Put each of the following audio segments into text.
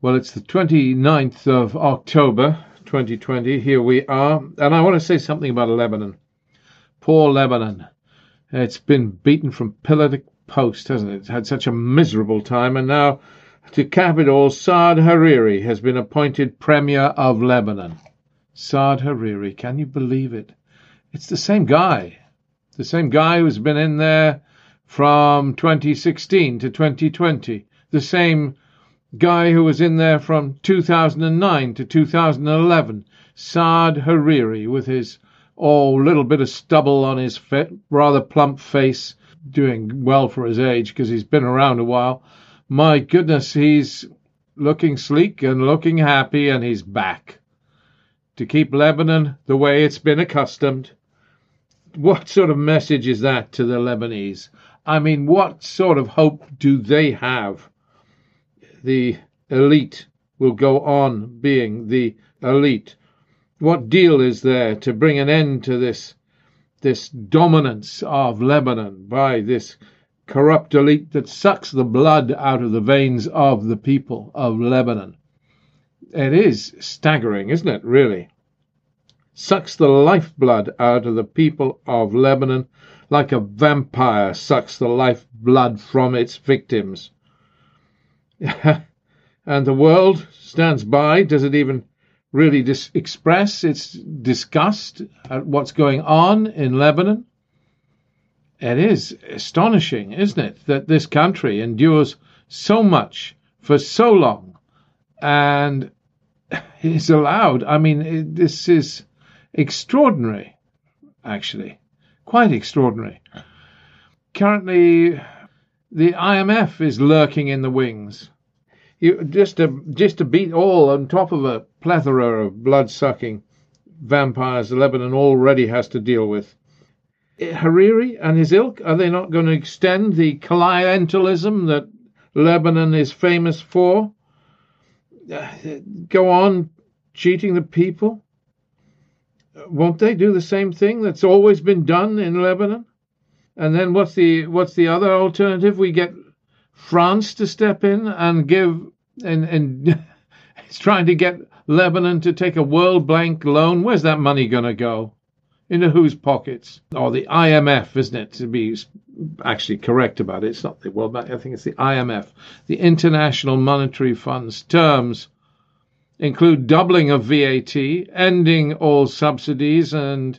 Well, it's the 29th of October 2020. Here we are. And I want to say something about Lebanon. Poor Lebanon. It's been beaten from pillar to post, hasn't it? It's had such a miserable time. And now, to cap it all, Saad Hariri has been appointed Premier of Lebanon. Saad Hariri. Can you believe it? It's the same guy. The same guy who's been in there from 2016 to 2020. The same guy who was in there from 2009 to 2011. Saad Hariri, with his little bit of stubble on his rather plump face, doing well for his age because he's been around a while. My goodness, he's looking sleek and looking happy, and he's back to keep Lebanon the way it's been accustomed. What sort of message is that to the Lebanese? I mean, what sort of hope do they have? The elite will go on being the elite. What deal is there to bring an end to this dominance of Lebanon by this corrupt elite that sucks the blood out of the veins of the people of Lebanon? It is staggering, isn't it, really? Sucks the lifeblood out of the people of Lebanon like a vampire sucks the lifeblood from its victims. And the world stands by. Does it even really express its disgust at what's going on in Lebanon? It is astonishing, isn't it, that this country endures so much for so long and is allowed. I mean, this is extraordinary, actually, quite extraordinary. Currently, the IMF is lurking in the wings. Just to beat all on top of a plethora of blood-sucking vampires Lebanon already has to deal with. Hariri and his ilk, are they not going to extend the clientelism that Lebanon is famous for? Go on cheating the people? Won't they do the same thing that's always been done in Lebanon? And then what's the other alternative? We get France to step in and give, and it's trying to get Lebanon to take a World Bank loan. Where's that money going to go? Into whose pockets? Or the IMF, isn't it? To be actually correct about it, it's not the World Bank. I think it's the IMF. The International Monetary Fund's terms include doubling of VAT, ending all subsidies, and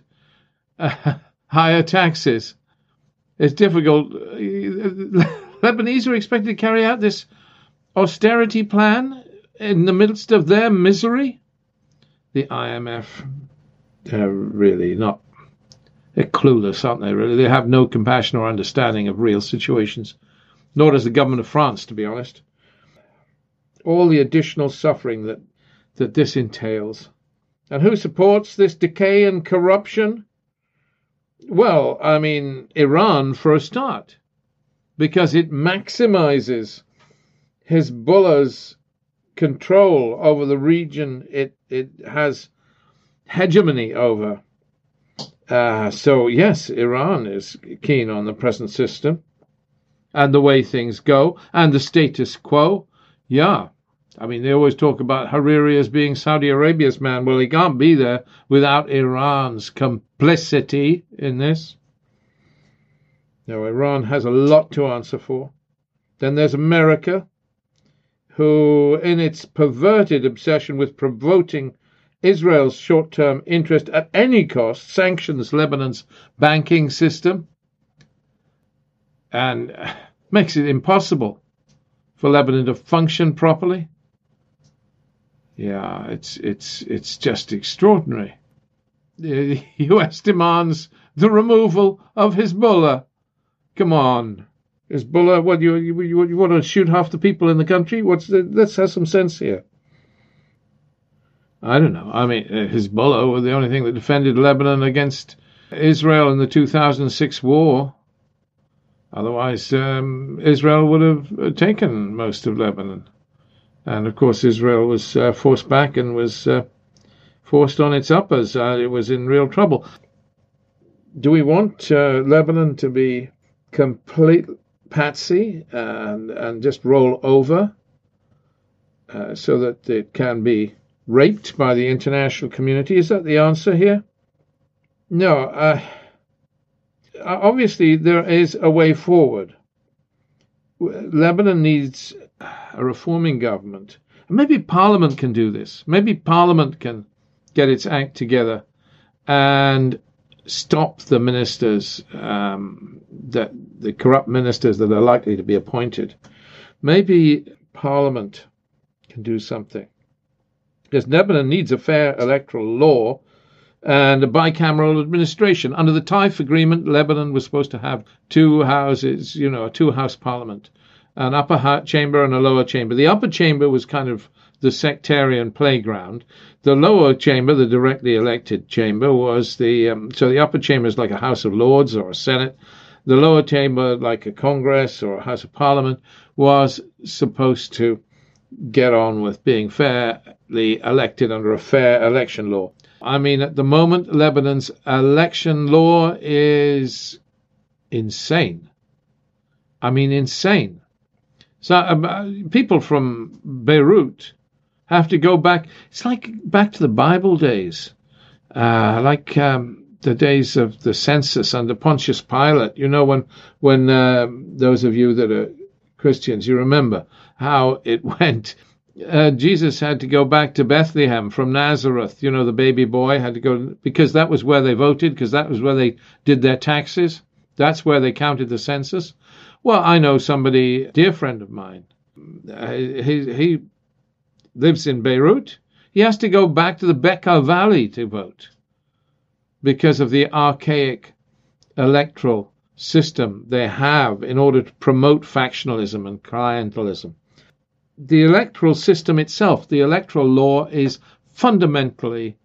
higher taxes. It's difficult. Lebanese are expected to carry out this austerity plan in the midst of their misery. The IMF, they're really not. They're clueless, aren't they, really? They have no compassion or understanding of real situations, nor does the government of France, to be honest. All the additional suffering that this entails. And who supports this decay and corruption? Well, I mean, Iran for a start, because it maximizes Hezbollah's control over the region it has hegemony over. So, yes, Iran is keen on the present system and the way things go and the status quo. Yeah, I mean, they always talk about Hariri as being Saudi Arabia's man. Well, he can't be there without Iran's complicity in this. Now, Iran has a lot to answer for. Then there's America, who, in its perverted obsession with promoting Israel's short-term interest at any cost, sanctions Lebanon's banking system and makes it impossible for Lebanon to function properly. Yeah, it's just extraordinary. The U.S. demands the removal of Hezbollah. Come on, Hezbollah! What you want to shoot half the people in the country? Let's have some sense here. I don't know. I mean, Hezbollah were the only thing that defended Lebanon against Israel in the 2006 war. Otherwise, Israel would have taken most of Lebanon, and of course, Israel was forced back and was forced on its uppers. It was in real trouble. Do we want Lebanon to be complete patsy and just roll over so that it can be raped by the international community? Is that the answer here? No. Obviously, there is a way forward. Lebanon needs a reforming government. Maybe Parliament can do this. Maybe Parliament can get its act together and stop the ministers, the corrupt ministers that are likely to be appointed. Maybe Parliament can do something. Because Lebanon needs a fair electoral law and a bicameral administration. Under the Taif agreement, Lebanon was supposed to have two houses, a two-house parliament, an upper chamber and a lower chamber. The upper chamber was kind of the sectarian playground. The lower chamber, the directly elected chamber, was the... so the upper chamber is like a House of Lords or a Senate. The lower chamber, like a Congress or a House of Parliament, was supposed to get on with being fairly elected under a fair election law. I mean, at the moment, Lebanon's election law is insane. I mean, insane. So people from Beirut have to go back. It's like back to the Bible days, the days of the census under Pontius Pilate. When those of you that are Christians, you remember how it went. Jesus had to go back to Bethlehem from Nazareth. The baby boy had to go, because that was where they voted, because that was where they did their taxes. That's where they counted the census. Well, I know somebody, a dear friend of mine, he lives in Beirut. He has to go back to the Bekaa Valley to vote because of the archaic electoral system they have in order to promote factionalism and clientelism. The electoral system itself, the electoral law, is fundamentally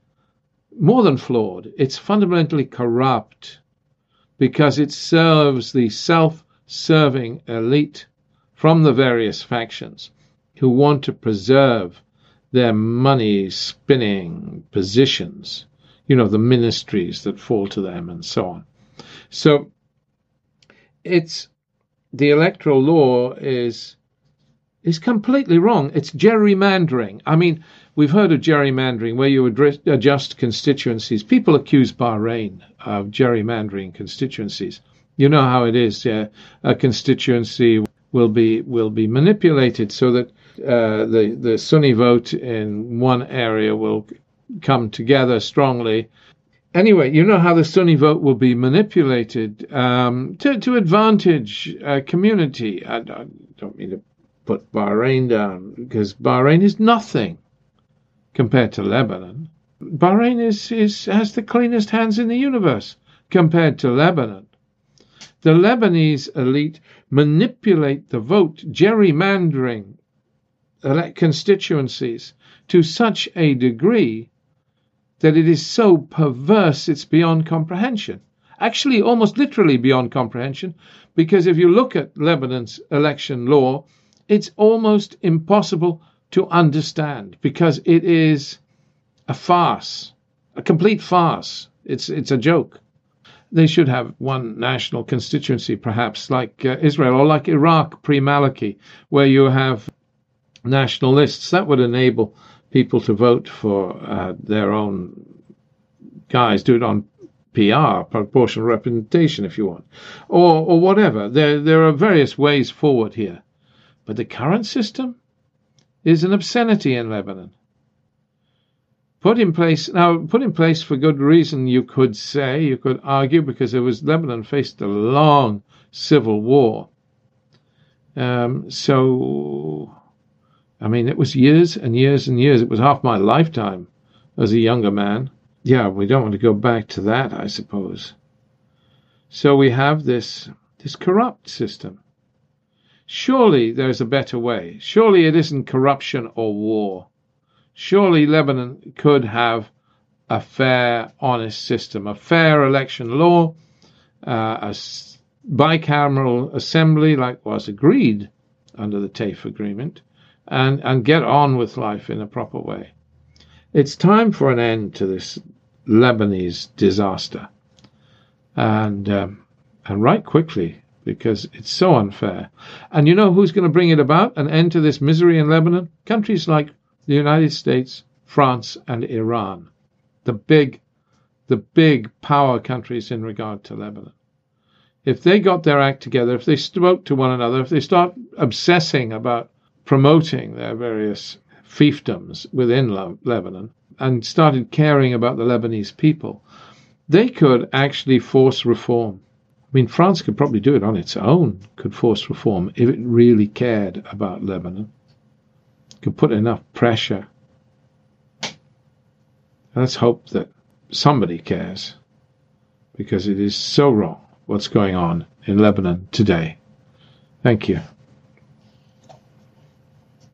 more than flawed. It's fundamentally corrupt because it serves the self-serving elite from the various factions who want to preserve their money-spinning positions, the ministries that fall to them and so on. So the electoral law is completely wrong. It's gerrymandering. I mean, we've heard of gerrymandering, where you adjust constituencies. People accuse Bahrain of gerrymandering constituencies. You know how it is. Yeah? A constituency will be manipulated so that the Sunni vote in one area will come together strongly. Anyway, you know how the Sunni vote will be manipulated to advantage a community. I don't mean to put Bahrain down, because Bahrain is nothing compared to Lebanon. Bahrain has the cleanest hands in the universe compared to Lebanon. The Lebanese elite manipulate the vote, gerrymandering constituencies to such a degree that it is so perverse it's beyond comprehension. Actually, almost literally beyond comprehension, because if you look at Lebanon's election law, it's almost impossible to understand because it is a farce, a complete farce. It's a joke. They should have one national constituency, perhaps, like Israel or like Iraq pre-Maliki, where you have national lists. That would enable people to vote for their own guys. Do it on PR, proportional representation, if you want, or whatever. There are various ways forward here. But the current system is an obscenity in Lebanon. Put in place for good reason, you could argue, because Lebanon faced a long civil war. It was years and years and years. It was half my lifetime as a younger man. Yeah, we don't want to go back to that, I suppose. So we have this corrupt system. Surely there's a better way. Surely it isn't corruption or war. Surely Lebanon could have a fair, honest system, a fair election law, a bicameral assembly like was agreed under the Taif agreement, and get on with life in a proper way. It's time for an end to this Lebanese disaster, and right quickly, because it's so unfair. And you know who's going to bring it about, an end to this misery in Lebanon? Countries like the United States, France, and Iran, the big power countries in regard to Lebanon. If they got their act together, if they spoke to one another, if they start obsessing about promoting their various fiefdoms within Lebanon and started caring about the Lebanese people, they could actually force reform. I mean, France could probably do it on its own, could force reform if it really cared about Lebanon, could put enough pressure. And let's hope that somebody cares, because it is so wrong what's going on in Lebanon today. Thank you.